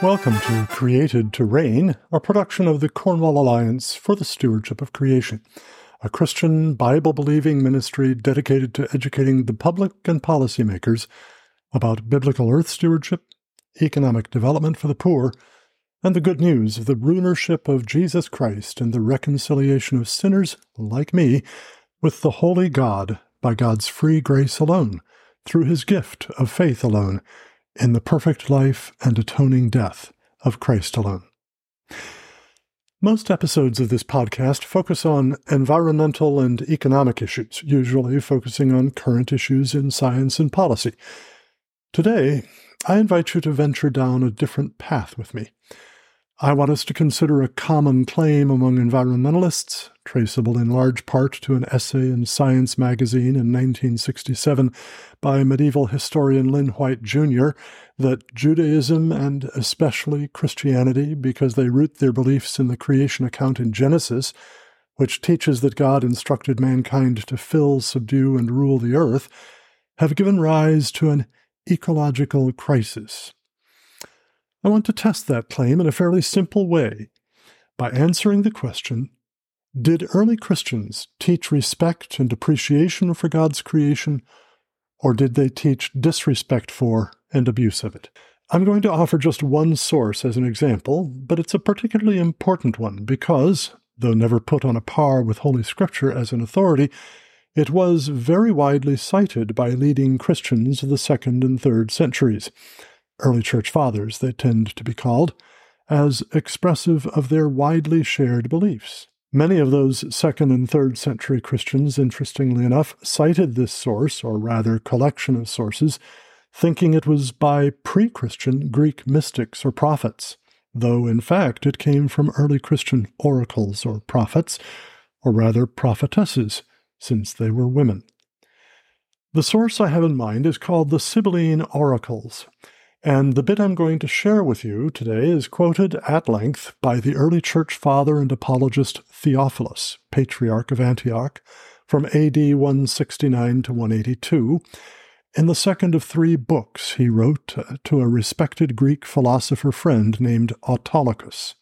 Welcome to Created to Reign, a production of the Cornwall Alliance for the Stewardship of Creation, a Christian, Bible-believing ministry dedicated to educating the public and policymakers about biblical earth stewardship, economic development for the poor, and the good news of the rulership of Jesus Christ and the reconciliation of sinners, like me, with the Holy God by God's free grace alone, through His gift of faith alone, in the perfect life and atoning death of Christ alone. Most episodes of this podcast focus on environmental and economic issues, usually focusing on current issues in science and policy. Today, I invite you to venture down a different path with me. I want us to consider a common claim among environmentalists, traceable in large part to an essay in Science magazine in 1967 by medieval historian Lynn White, Jr., that Judaism and especially Christianity, because they root their beliefs in the creation account in Genesis, which teaches that God instructed mankind to fill, subdue, and rule the earth, have given rise to an ecological crisis. I want to test that claim in a fairly simple way by answering the question, did early Christians teach respect and appreciation for God's creation, or did they teach disrespect for and abuse of it? I'm going to offer just one source as an example, but it's a particularly important one because, though never put on a par with Holy Scripture as an authority, it was very widely cited by leading Christians of the 2nd and 3rd centuries, early church fathers they tend to be called, as expressive of their widely shared beliefs. Many of those 2nd and 3rd century Christians, interestingly enough, cited this source, or rather collection of sources, thinking it was by pre-Christian Greek mystics or prophets, though in fact it came from early Christian oracles or prophets, or rather prophetesses, since they were women. The source I have in mind is called the Sibylline Oracles, and the bit I'm going to share with you today is quoted at length by the early church father and apologist Theophilus, Patriarch of Antioch, from AD 169 to 182, in the second of three books he wrote to a respected Greek philosopher friend named Autolycus.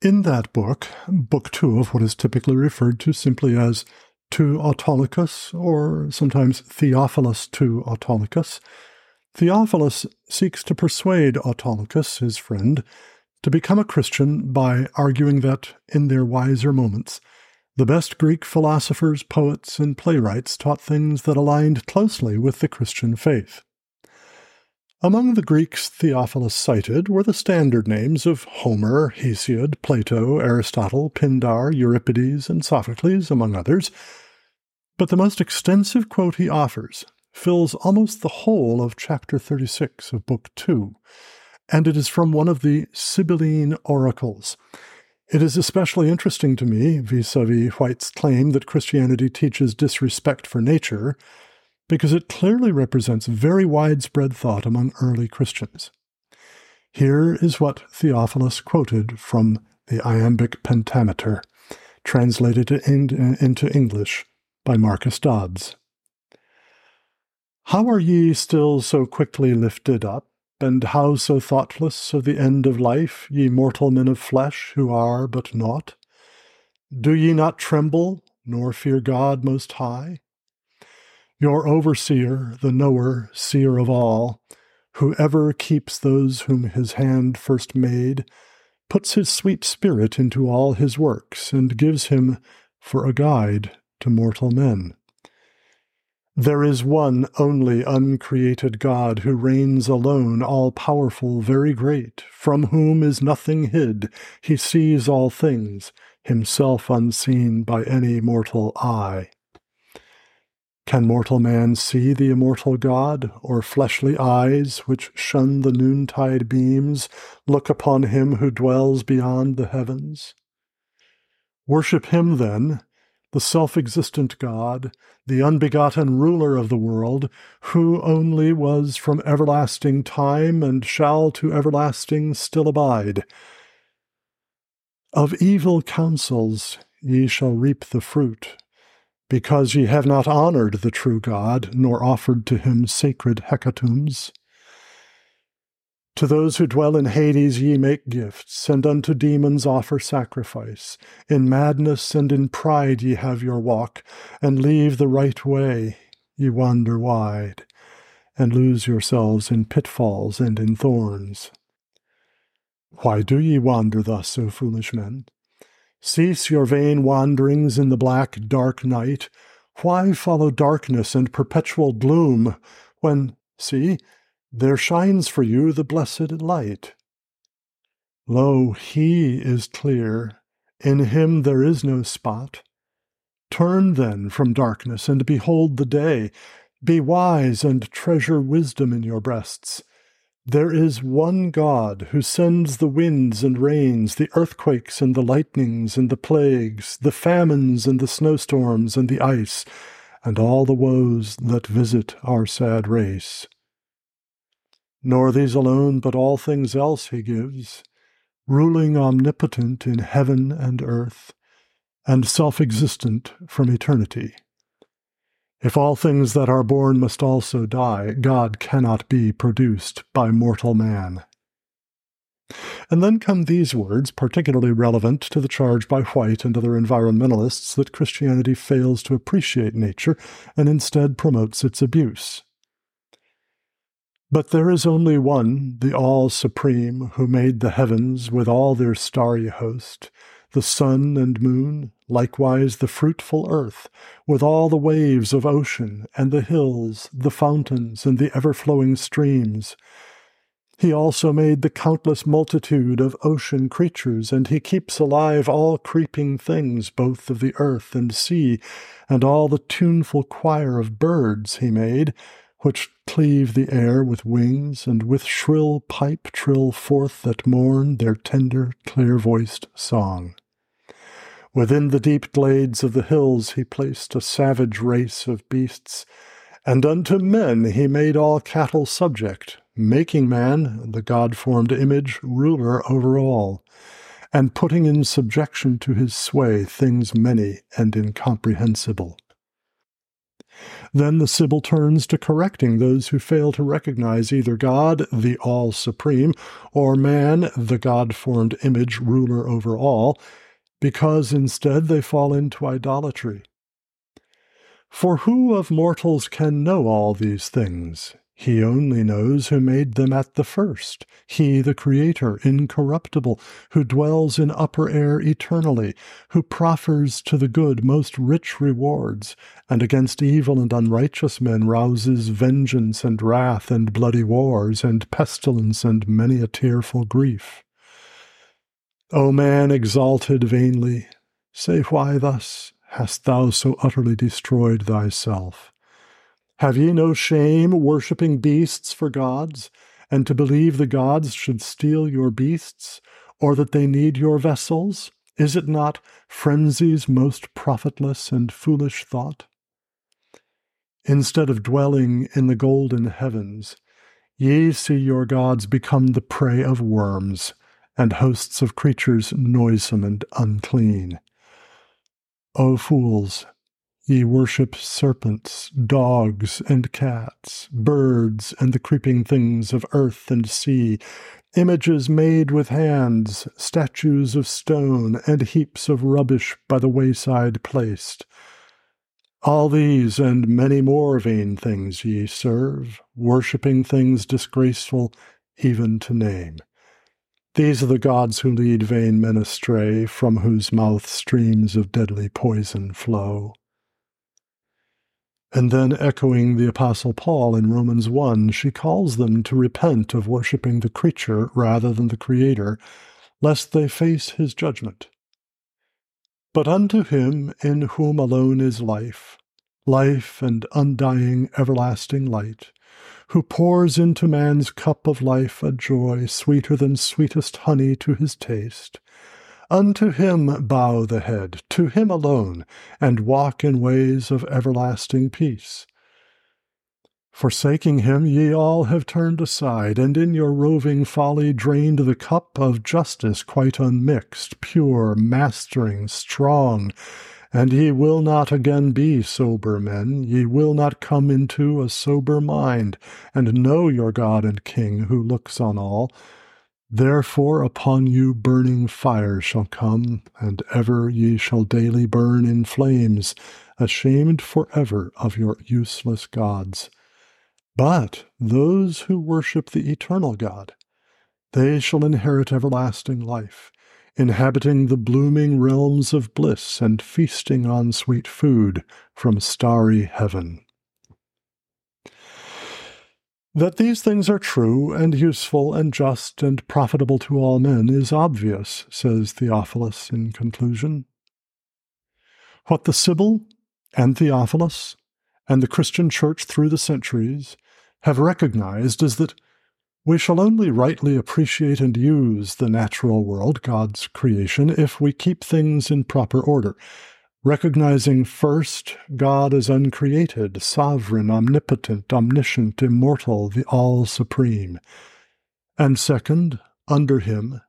In that book, Book 2 of what is typically referred to simply as To Autolycus, or sometimes Theophilus to Autolycus, Theophilus seeks to persuade Autolycus, his friend, to become a Christian by arguing that, in their wiser moments, the best Greek philosophers, poets, and playwrights taught things that aligned closely with the Christian faith. Among the Greeks Theophilus cited were the standard names of Homer, Hesiod, Plato, Aristotle, Pindar, Euripides, and Sophocles, among others, but the most extensive quote he offers fills almost the whole of chapter 36 of Book 2, and it is from one of the Sibylline Oracles. It is especially interesting to me, vis-à-vis White's claim that Christianity teaches disrespect for nature, because it clearly represents very widespread thought among early Christians. Here is what Theophilus quoted from the iambic pentameter, translated into English by Marcus Dodds. How are ye still so quickly lifted up, and how so thoughtless of the end of life, ye mortal men of flesh, who are but naught? Do ye not tremble, nor fear God Most High? Your overseer, the knower, seer of all, who ever keeps those whom his hand first made, puts his sweet spirit into all his works, and gives him for a guide to mortal men. There is one only uncreated God who reigns alone, all-powerful, very great, from whom is nothing hid. He sees all things, himself unseen by any mortal eye. Can mortal man see the immortal God, or fleshly eyes which shun the noontide beams, look upon him who dwells beyond the heavens? Worship him, then, the self-existent God, the unbegotten ruler of the world, who only was from everlasting time and shall to everlasting still abide. Of evil counsels ye shall reap the fruit, because ye have not honored the true God, nor offered to him sacred hecatombs. To those who dwell in Hades ye make gifts, and unto demons offer sacrifice. In madness and in pride ye have your walk, and leave the right way. Ye wander wide, and lose yourselves in pitfalls and in thorns. Why do ye wander thus, O foolish men? Cease your vain wanderings in the black, dark night. Why follow darkness and perpetual gloom, when, see, there shines for you the blessed light? Lo, he is clear, in him there is no spot. Turn then from darkness, and behold the day. Be wise, and treasure wisdom in your breasts. There is one God, who sends the winds and rains, the earthquakes and the lightnings and the plagues, the famines and the snowstorms and the ice, and all the woes that visit our sad race. Nor these alone, but all things else he gives, ruling omnipotent in heaven and earth, and self-existent from eternity. If all things that are born must also die, God cannot be produced by mortal man. And then come these words, particularly relevant to the charge by White and other environmentalists that Christianity fails to appreciate nature and instead promotes its abuse. But there is only one, the All-Supreme, who made the heavens with all their starry host, the sun and moon, likewise the fruitful earth, with all the waves of ocean, and the hills, the fountains, and the ever-flowing streams. He also made the countless multitude of ocean creatures, and he keeps alive all creeping things, both of the earth and sea, and all the tuneful choir of birds he made, which cleave the air with wings, and with shrill pipe trill forth at morn their tender, clear-voiced song. Within the deep glades of the hills he placed a savage race of beasts, and unto men he made all cattle subject, making man, the God-formed image, ruler over all, and putting in subjection to his sway things many and incomprehensible. Then the Sibyl turns to correcting those who fail to recognize either God, the All-Supreme, or man, the God-formed image, ruler over all, because instead they fall into idolatry. For who of mortals can know all these things? He only knows who made them at the first, he the Creator, incorruptible, who dwells in upper air eternally, who proffers to the good most rich rewards, and against evil and unrighteous men rouses vengeance and wrath and bloody wars and pestilence and many a tearful grief. O man exalted vainly, say why thus hast thou so utterly destroyed thyself? Have ye no shame worshipping beasts for gods, and to believe the gods should steal your beasts, or that they need your vessels? Is it not frenzy's most profitless and foolish thought? Instead of dwelling in the golden heavens, ye see your gods become the prey of worms, and hosts of creatures noisome and unclean. O fools, ye worship serpents, dogs, and cats, birds, and the creeping things of earth and sea, images made with hands, statues of stone, and heaps of rubbish by the wayside placed. All these and many more vain things ye serve, worshipping things disgraceful even to name. These are the gods who lead vain men astray, from whose mouth streams of deadly poison flow. And then, echoing the Apostle Paul in Romans 1, she calls them to repent of worshipping the creature rather than the Creator, lest they face his judgment. But unto him in whom alone is life, life and undying everlasting light, who pours into man's cup of life a joy sweeter than sweetest honey to his taste. Unto him bow the head, to him alone, and walk in ways of everlasting peace. Forsaking him ye all have turned aside, and in your roving folly drained the cup of justice quite unmixed, pure, mastering, strong, And ye will not again be sober men, ye will not come into a sober mind, and know your God and King, who looks on all. Therefore upon you burning fire shall come, and ever ye shall daily burn in flames, ashamed forever of your useless gods. But those who worship the eternal God, they shall inherit everlasting life, inhabiting the blooming realms of bliss and feasting on sweet food from starry heaven. That these things are true and useful and just and profitable to all men is obvious, says Theophilus in conclusion. What the Sibyl and Theophilus and the Christian Church through the centuries have recognized is that we shall only rightly appreciate and use the natural world, God's creation, if we keep things in proper order, recognizing first God as uncreated, sovereign, omnipotent, omniscient, immortal, the all-supreme, and second, under him,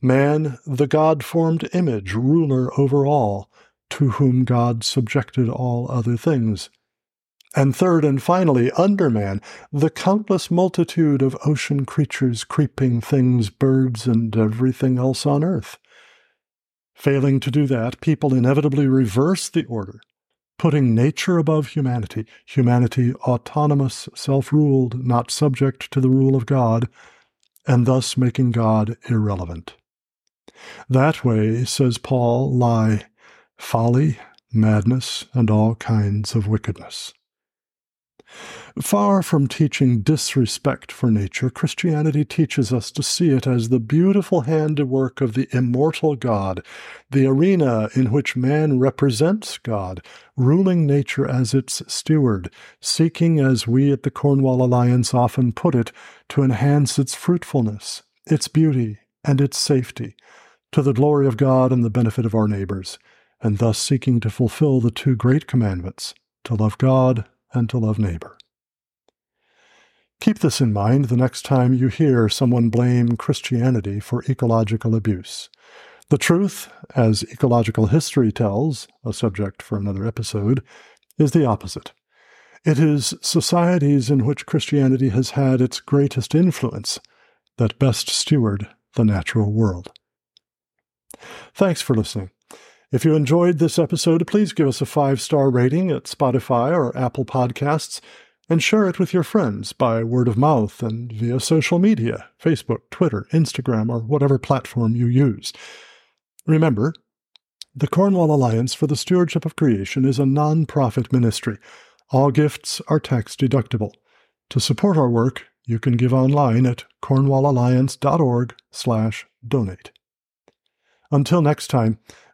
man, the God-formed image, ruler over all, to whom God subjected all other things. And third and finally, under man, the countless multitude of ocean creatures, creeping things, birds, and everything else on earth. Failing to do that, people inevitably reverse the order, putting nature above humanity, humanity autonomous, self-ruled, not subject to the rule of God, and thus making God irrelevant. That way, says Paul, lie folly, madness, and all kinds of wickedness. Far from teaching disrespect for nature, Christianity teaches us to see it as the beautiful handiwork of the immortal God, the arena in which man represents God, ruling nature as its steward, seeking, as we at the Cornwall Alliance often put it, to enhance its fruitfulness, its beauty, and its safety, to the glory of God and the benefit of our neighbors, and thus seeking to fulfill the two great commandments, to love God and to love neighbor. Keep this in mind the next time you hear someone blame Christianity for ecological abuse. The truth, as ecological history tells, a subject for another episode, is the opposite. It is societies in which Christianity has had its greatest influence that best steward the natural world. Thanks for listening. If you enjoyed this episode, please give us a 5-star rating at Spotify or Apple Podcasts, and share it with your friends by word of mouth and via social media, Facebook, Twitter, Instagram, or whatever platform you use. Remember, the Cornwall Alliance for the Stewardship of Creation is a non-profit ministry. All gifts are tax-deductible. To support our work, you can give online at cornwallalliance.org/donate. Until next time,